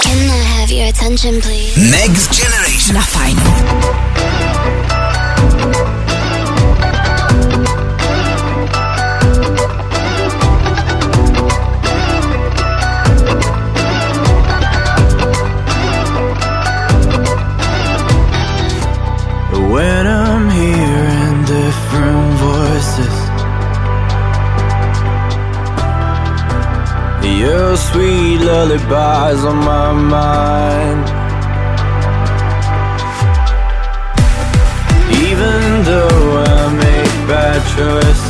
Can I have your attention, please? Next Generation. Na fajn. When I'm hearing different voices, your sweet lullabies on my mind. Even though I make bad choices,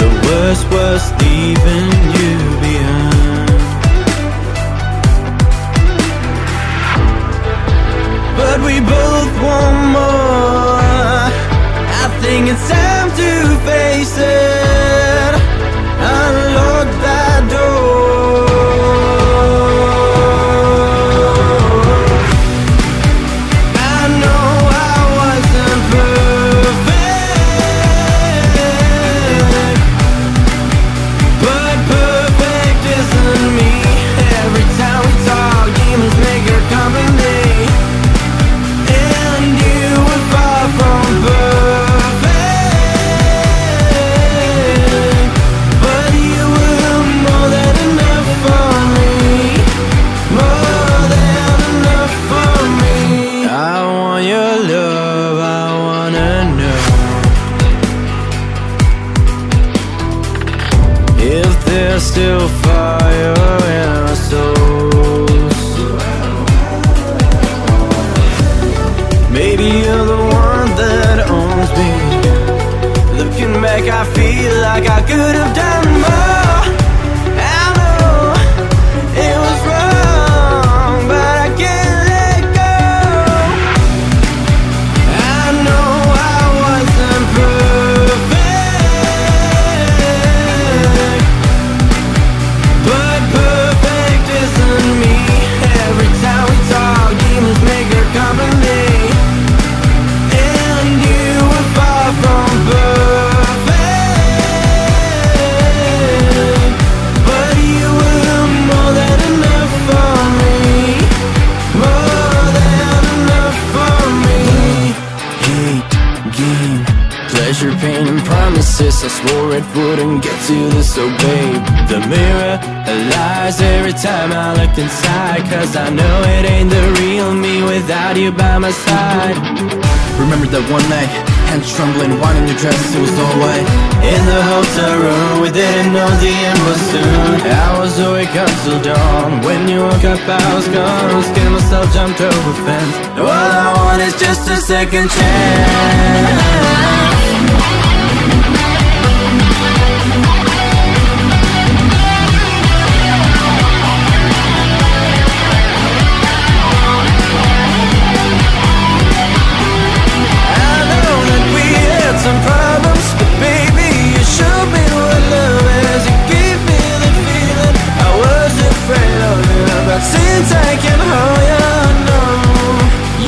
the worst was leaving you behind. But we both want more. I think it's time to face it. I swore it wouldn't get to this, oh babe. The mirror lies every time I look inside, 'cause I know it ain't the real me without you by my side. Remember that one night, hands trembling, wine in your dress, it was all white. In the hotel room, we didn't know the end was soon. I was awake until dawn, when you woke up I was gone. Scared myself, jumped over fence. All I want is just a second chance. Since I can hold you, no,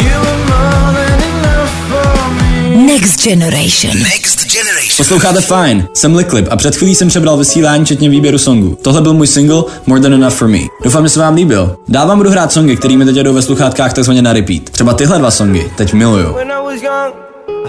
you were more than enough for me. Next Generation. Next Generation. Posloucháte fajn, jsem Licklip a před chvílí jsem přebral vysílání včetně výběru songů. Tohle byl můj single More Than Enough For Me. Doufám, že se vám líbil. Dál vám budu hrát songy, kterými teď jdou ve sluchátkách takzvaně na repeat. Třeba tyhle dva songy teď miluju. I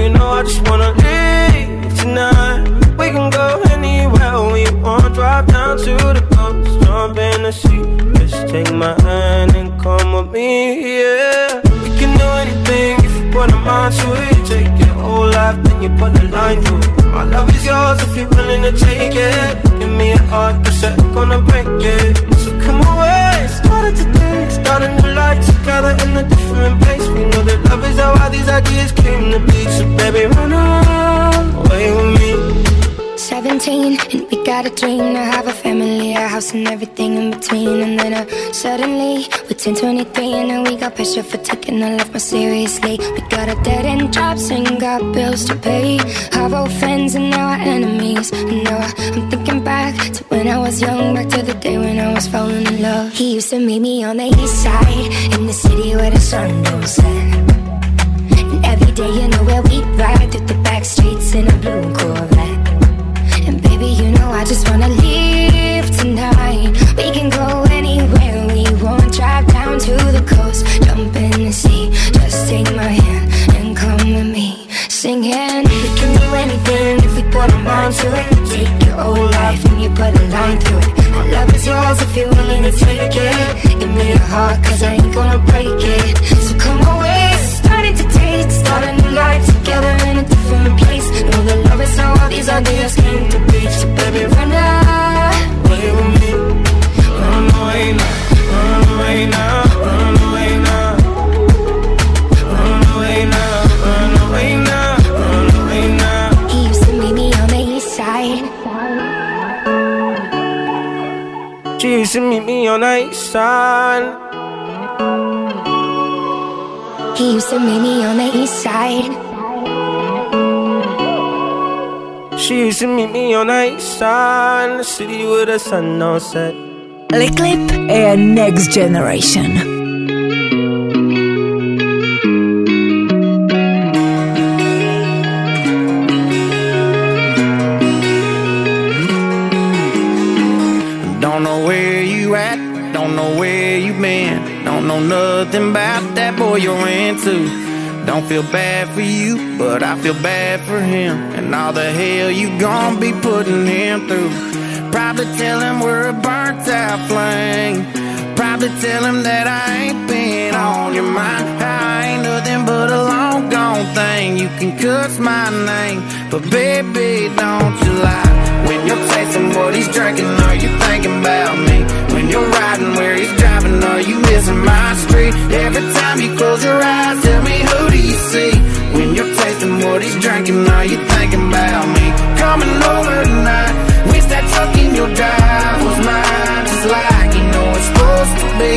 You know I just wanna leave tonight. We can go anywhere we want. Drive down to the coast, jump in the sea. Just take my hand and come with me, yeah. We can do anything if you put a mind to it. You take your whole life, then you put a line through it. My love is yours if you're willing to take it. Give me a heart, 'cause I ain't gonna break it. So come away, start it today. Start a new life together in a different place. We know that love is how all these ideas came to be. So baby, run away with me. 17 and we got a dream to have a family. I house and everything in between. And then suddenly we turned 23 and then we got pressure for taking our life more seriously. We got our dead end jobs and got bills to pay. Our old friends and now our enemies. And now I'm thinking back to when I was young, back to the day when I was falling in love. He used to meet me on the east side in the city where the sun goes set. Every day, you know where we ride through the back streets in a blue Corvette. And baby, you know I just wanna leave tonight. We can go anywhere we want, drive down to the coast, jump in the sea. Just take my hand and come with me, singing. We can do anything if we put our mind to it. Take your old life and you put a line through it. My love is yours if you're willing to take it. Give me your heart, cause I ain't gonna break it. So come away. To taste, start a new life together in a different place. Know the love is how all these ideas came to be. So baby, run away with me. Run away now, run away now, run away now. Run away now, run away now, run away now. He used to meet me on the east side. She used to meet me on the east side. He used to meet me on the east side. She used to meet me on the east side, the city where the sun don't set. Licklip and Next Generation. Don't know where you at, don't know where you been. Don't know nothing about that boy you're into. Don't feel bad for you, but I feel bad for him. And all the hell you gon' be putting him through. Probably tell him we're a burnt out flame. Probably tell him that I ain't been on your mind. I ain't nothing but a long gone thing. You can cuss my name, but baby, don't you lie. When you're tasting what he's drinking, are you thinking about me? When you're riding where he's driving, are you missing my street? Every time you close your eyes, tell me who do you see? When you're tasting what he's drinking, are you thinking about me? Coming over tonight, wish that truck in your drive was mine. Just like you know it's supposed to be.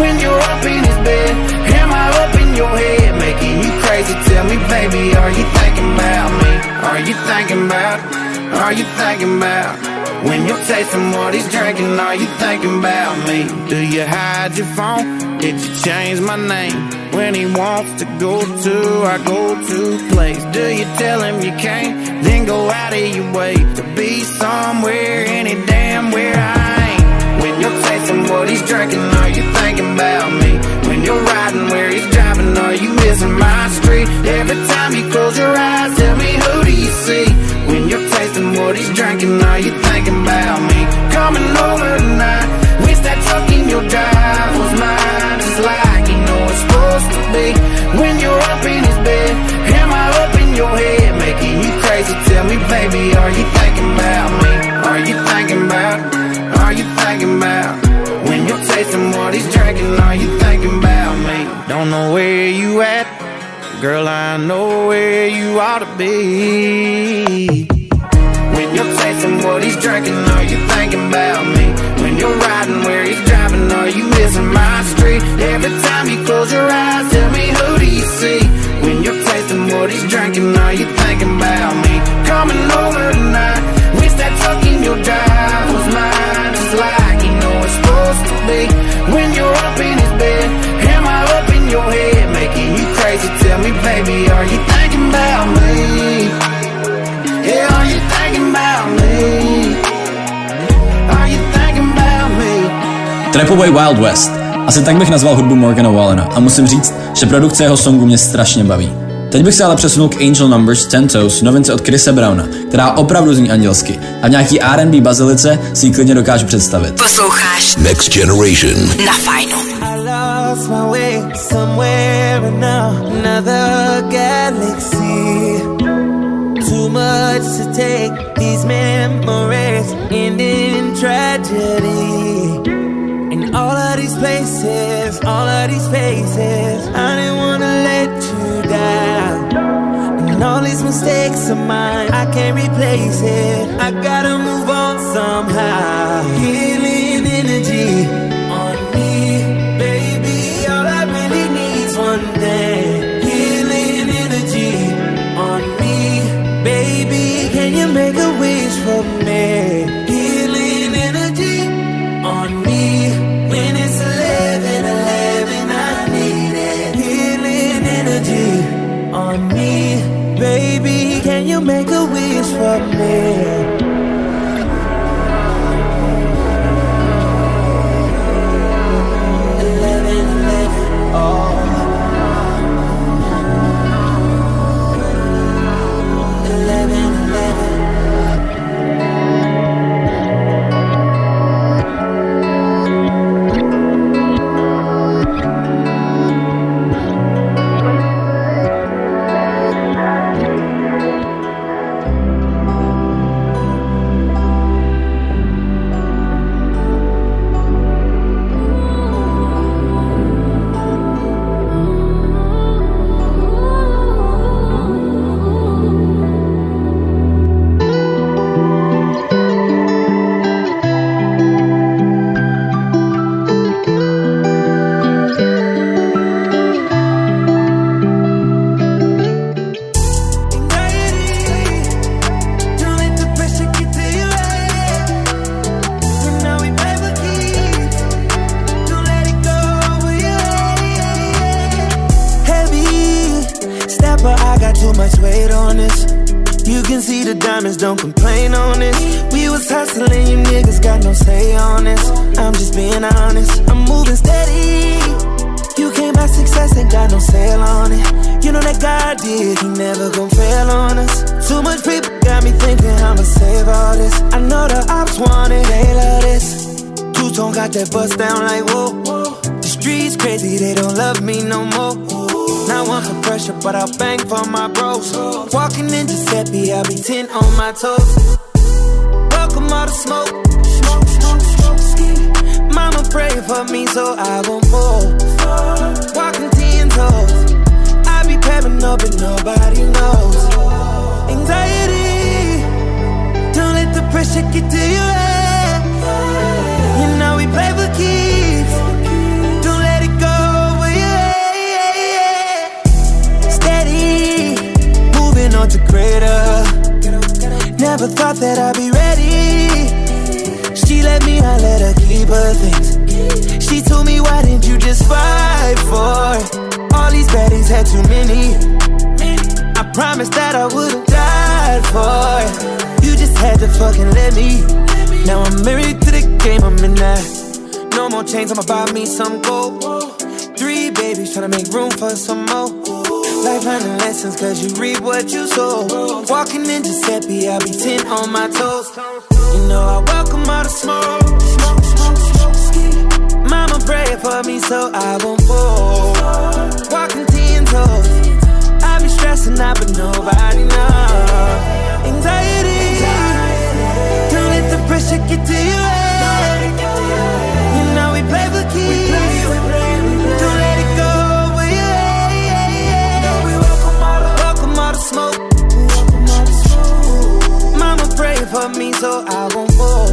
When you're up in his bed, am I up in your head? Making you crazy, tell me baby, are you thinking about me? Are you thinking about, are you thinking about? When you're tasting what he's drinking, are you thinking about me? Do you hide your phone? Did you change my name? When he wants to go to our go-to place, do you tell him you can't? Then go out of your way to be somewhere, any damn where I ain't. When you're tasting what he's drinking, are you thinking about me? When you're riding where he's driving, are you missing my street? Every time you close your eyes, tell me who do you see? When you're tasting what he's drinking, are you thinking about me? Coming over tonight, wish that truck in your drive was mine. Just like you know it's supposed to be. When you're up in his bed, am I up in your head? Making you crazy, tell me baby, are you thinking about me? Are you thinking about, are you thinking about? When you're tasting what he's drinking, are you thinking about me? Don't know where you at, girl, I know where you ought to be. When you're tasting what he's drinking, are you thinking about me? When you're riding where he's driving, are you missing my street? Every time you close your eyes, tell me who do you see? When you're tasting what he's drinking, are you thinking about me? Coming over tonight, wish that truck in your drive was mine. Just like you know it's supposed to be. When you're up in his bed, am I up in your head? Making you crazy, tell me baby, are you thinking about me? Yeah, are you thinking about me? Are you thinking about me? Trapovej Wild West. Asi tak bych nazval hudbu Morgana Wallena a musím říct, že produkce jeho songu mě strašně baví. Teď bych se ale přesunul k Angel Numbers Tentos, novince od Chrisa Browna, která opravdu zní andělsky a v nějaký R&B bazilice si ji klidně dokážu představit. Posloucháš Next Generation na Fajnu. Lost my way somewhere in another galaxy. Too much to take, these memories end in tragedy. In all of these places, all of these faces, I didn't wanna let you down. And all these mistakes of mine, I can't replace it. I gotta move on somehow. Healing. played on this. You can see the diamonds, don't complain on this. We was hustling, you niggas got no say on this. I'm just being honest, I'm moving steady. You came by success, ain't got no sale on it. You know that God did, he never gon' fail on us. Too much people got me thinking I'ma save all this. I know the ops want it, they love this. Two-tone got that bust down like whoa. The streets crazy, they don't love me no more. Not one for pressure, but I'll bang for my bros. Walking in Giuseppe, I'll be 10 on my toes. Welcome all the smoke. Mama pray for me so I won't fall. Walking 10 toes. I be pepping up and nobody knows. Anxiety, don't let the pressure get to your head. You know we play for keeps. To greater. Never thought that I'd be ready. She let me, I let her keep her things. She told me, why didn't you just fight for it? All these baddies had too many. I promised that I would've died for it. You just had to fucking let me. Now I'm married to the game, I'm in that. No more chains, I'ma buy me some gold. 3 babies, tryna make room for some more. Life learning lessons, cause you reap what you sow. Walking in Giuseppe, I'll be 10 on my toes. You know I welcome all the smoke. Mama pray for me so I won't fall. Walking 10 toes. I be stressing out but nobody knows. Anxiety, don't let the pressure get to your head. You know we play for keys. Don't let it go. Smoke. Mama pray for me so I won't fall.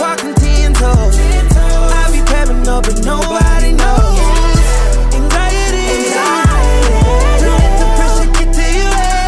Walking 10 toes. I be pepping up and nobody knows. Anxiety, don't let the pressure get to you.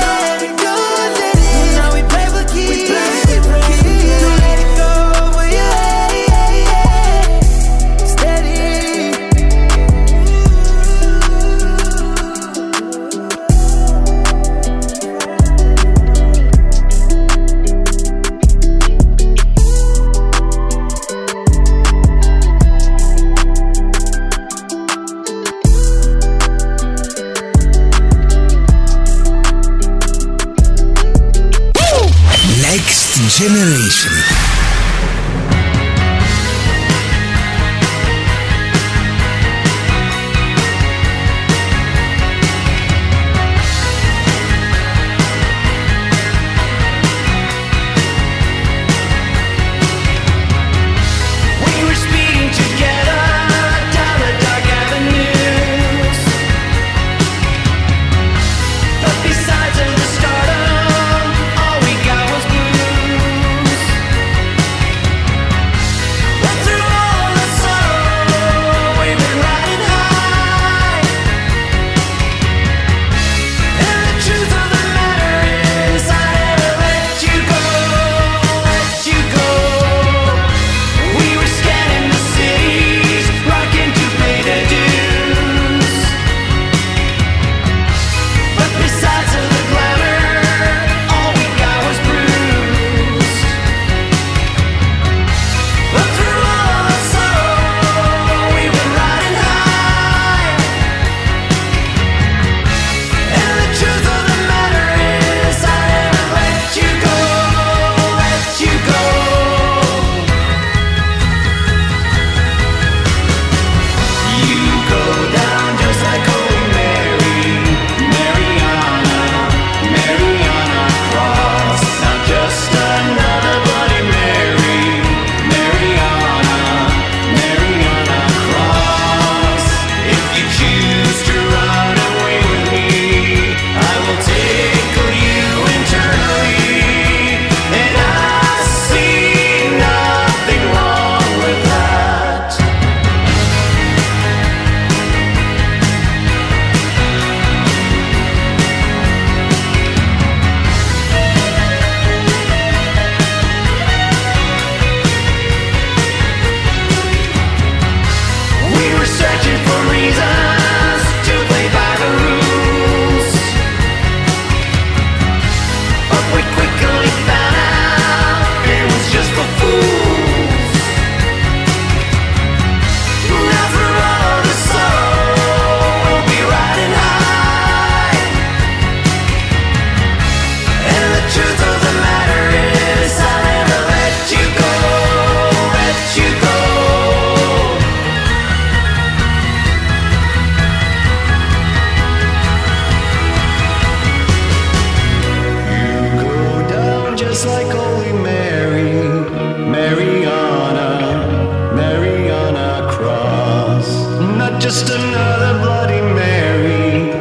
just another Bloody Mary,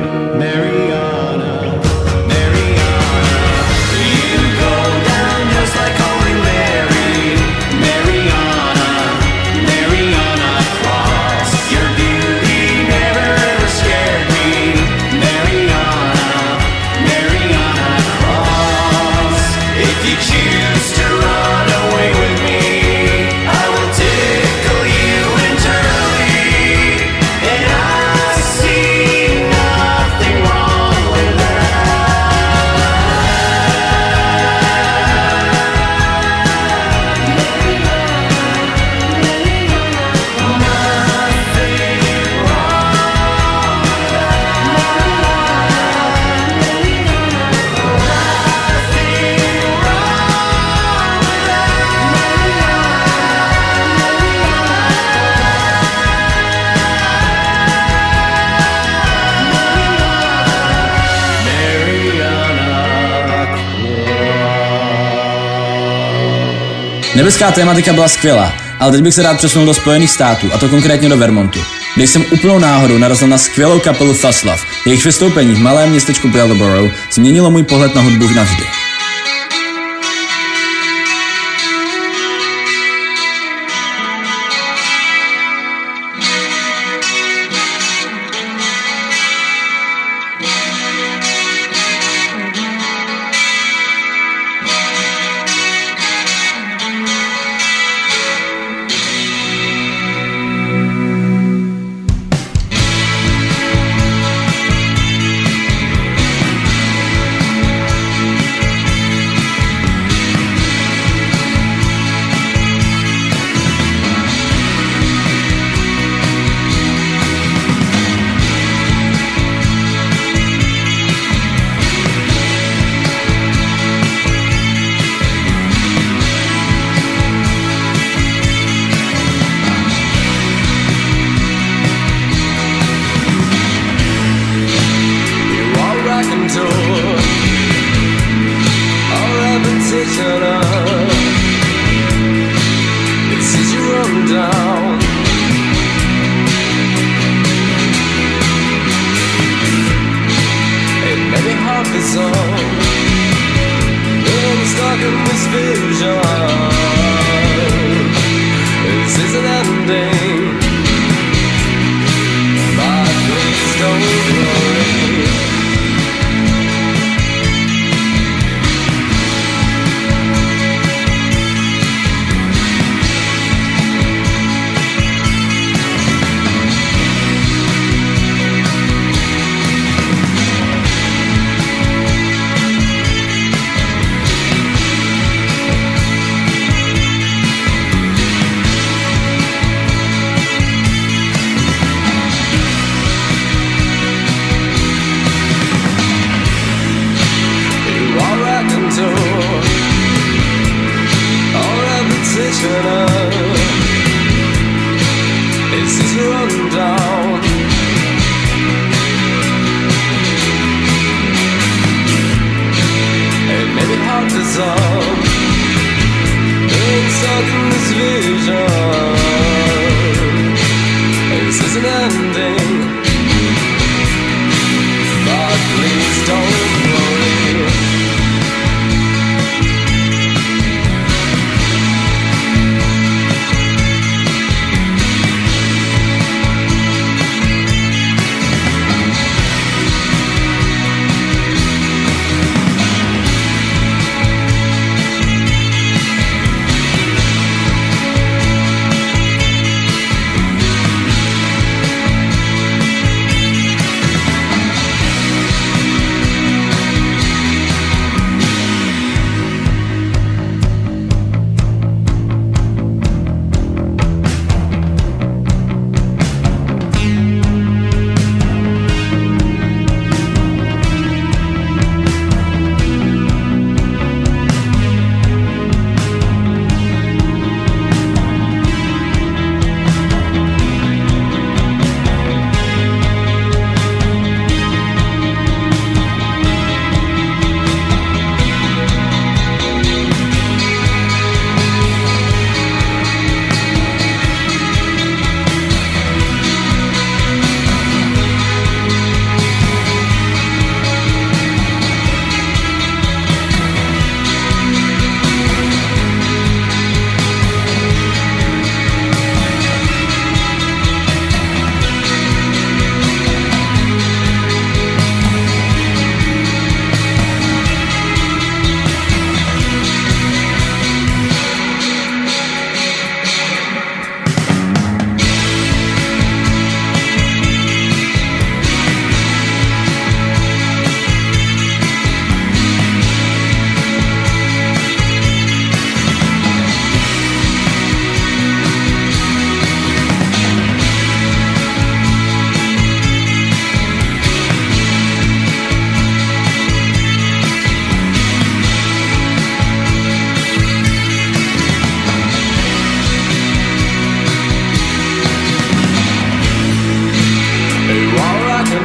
Mariana, Mariana. You go down just like Holy Mary, Mariana, Mariana Claus. Your beauty never ever scared me, Mariana, Mariana Claus. If you choose to run away with me, I will tickle you internally. And I see nothing wrong with Nebeská tématika byla skvělá, ale teď bych se rád přesunul do Spojených států, a to konkrétně do Vermontu, kde jsem úplnou náhodou narazil na skvělou kapelu Fuzz Love. Jejich vystoupení v malém městečku Brattleboro změnilo můj pohled na hudbu navždy.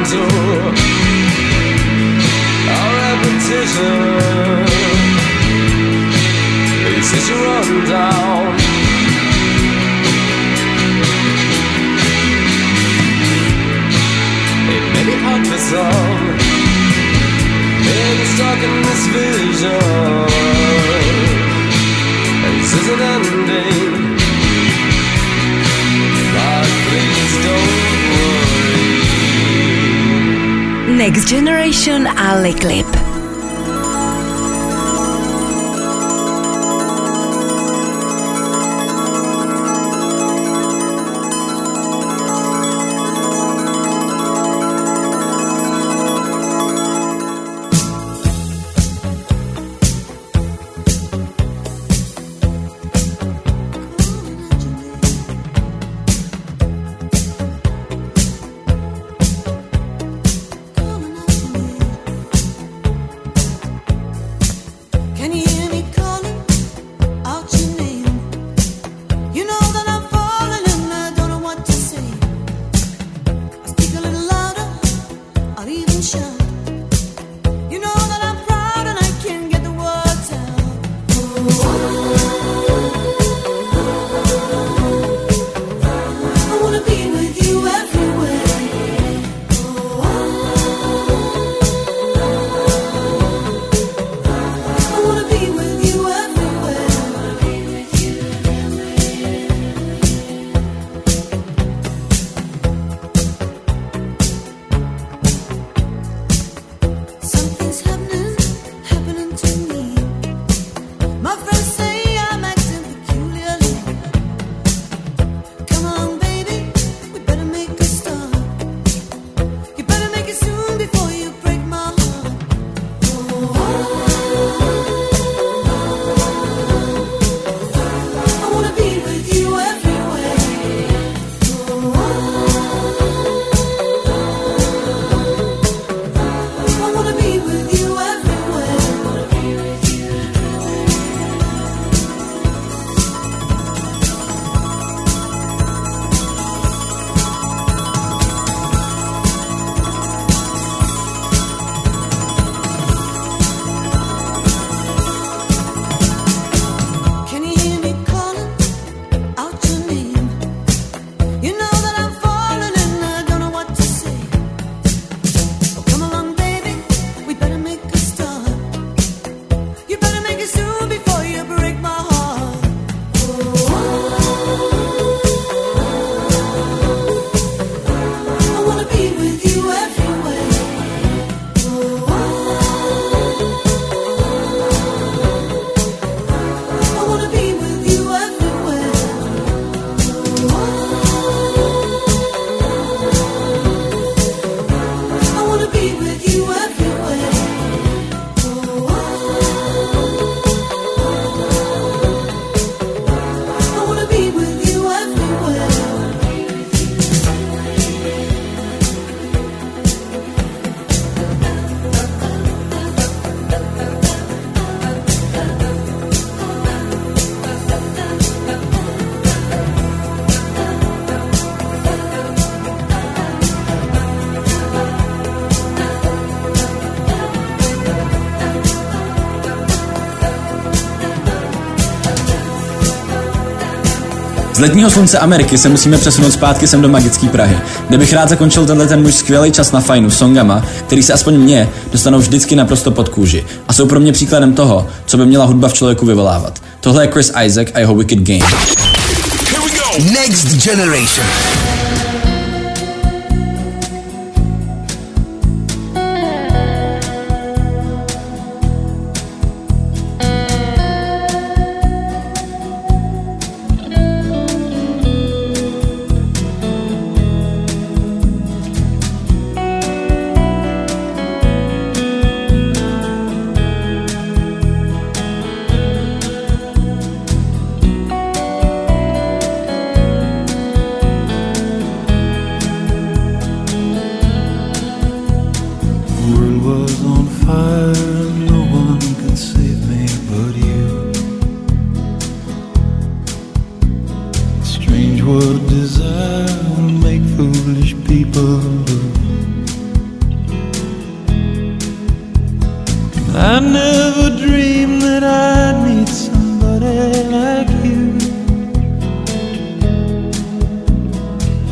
to our repetition. It's just run down. It may be hard for some. Maybe stuck in this vision. This isn't ending. But please don't worry. Next Generation a Licklip. Z letního slunce Ameriky se musíme přesunout zpátky sem do magické Prahy, kde bych rád zakončil tenhle ten můj skvělý čas na fajnu songama, který se aspoň mě dostanou vždycky naprosto pod kůži a jsou pro mě příkladem toho, co by měla hudba v člověku vyvolávat. Tohle je Chris Isaac a jeho Wicked Game. Here we go. Next Generation. What desire will make foolish people do. I never dreamed that I'd meet somebody like you.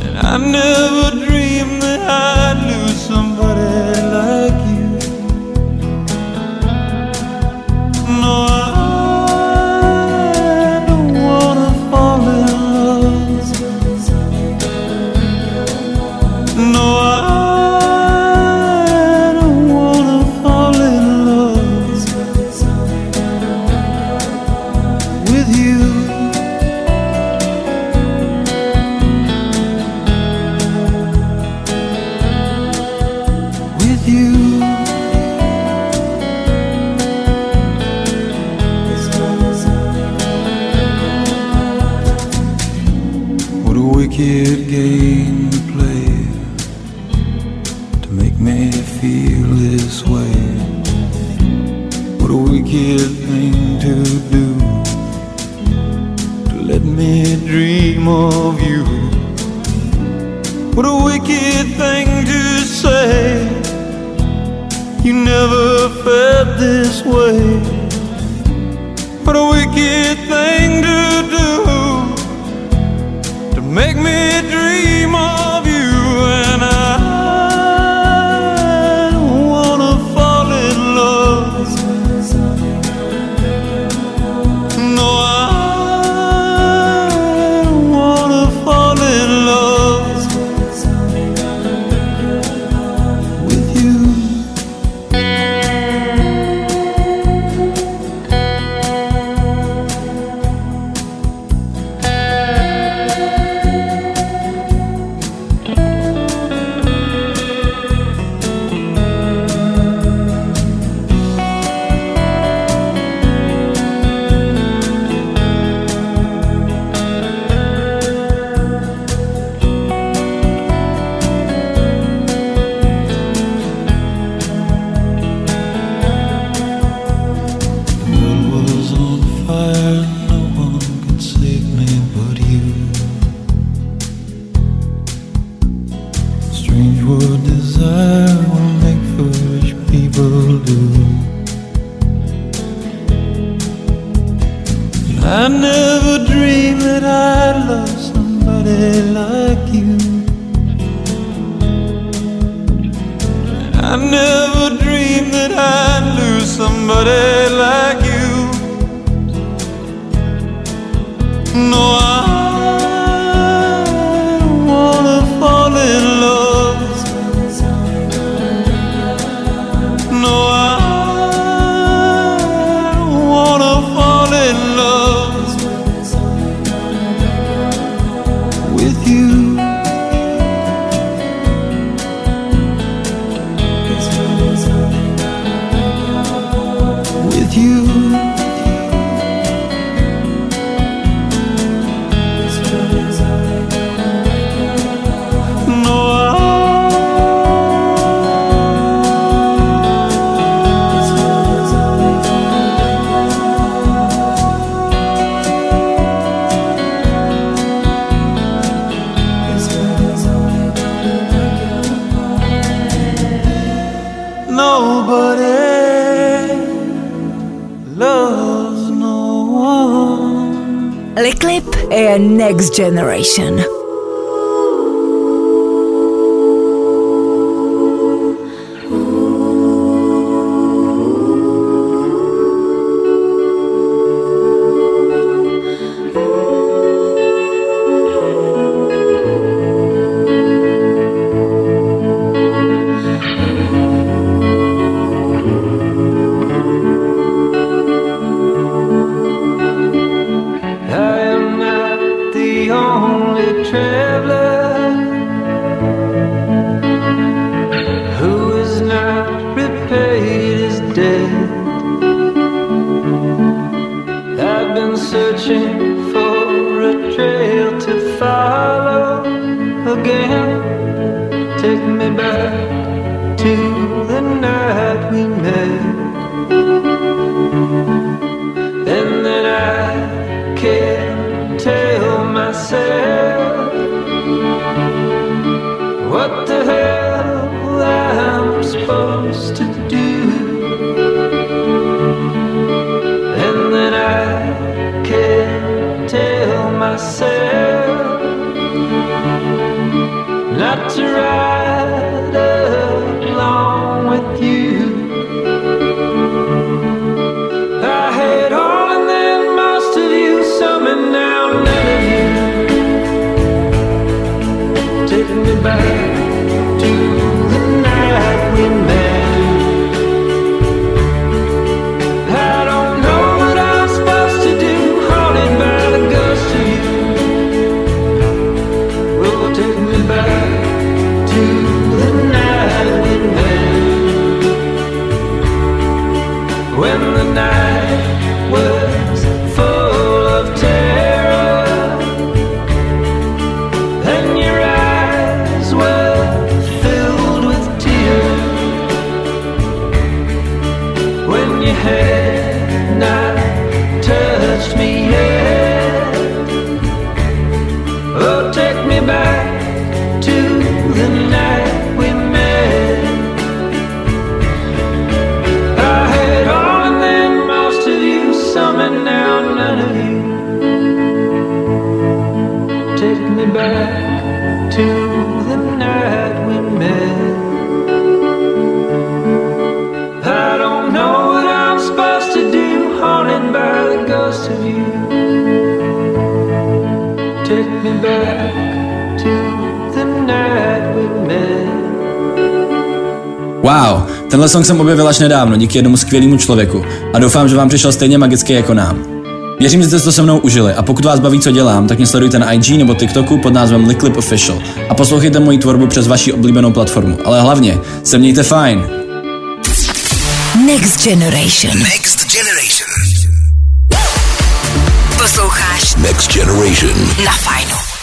And I never dreamed that I'd lose somebody like you. No, I don't wanna fall in love. No, I don't wanna fall in love with you. With you. What a wicked game to play, to make me feel this way. What a wicked thing to do, to let me dream of you. What a wicked thing to say, you never felt this way. What a wicked thing to do, to make me dream of you. And I don't wanna fall in love. No, I don't wanna fall in love with you. The world was on fire, no one could save me but you. Strange what desire will make foolish people do. And I never dreamed that I'd love somebody like you. And I never dreamed that I'd lose somebody like you. No, I don't wanna fall in love. No, I don't wanna fall in love with you. With you. No, nobody loves no one. Licklip je Next Generation. I am not the only traveler who is not repaid his debt. I've been searching for a trail to follow again. Take me back to the night we met, and then I can't tell myself what the hell I'm supposed to do. got to ride along with you. I had all and then most of you, some and now none of you. Taking me back to the night we met. I don't know what I'm supposed to do, haunted by the ghost of you. Oh, taking me back to the night we met. When the night was full of terror and your eyes were had not touched me yet. Oh, take me back to the night we met. I had all and then most of you, some and now none of you. Take me back to the night we met. Of you, take me back to the night we met. Wow, tenhle song jsem objevil až nedávno díky jednomu skvělému člověku a doufám, že vám přišel stejně magický jako nám. Věřím, že jste to se mnou užili a pokud vás baví, co dělám, tak mě sledujte na IG nebo TikToku pod názvem Licklip Official a poslouchejte moji tvorbu přes vaši oblíbenou platformu, ale hlavně se mějte fajn. Next Generation. Next Generation. Posloucháš Next Generation na Fajnu.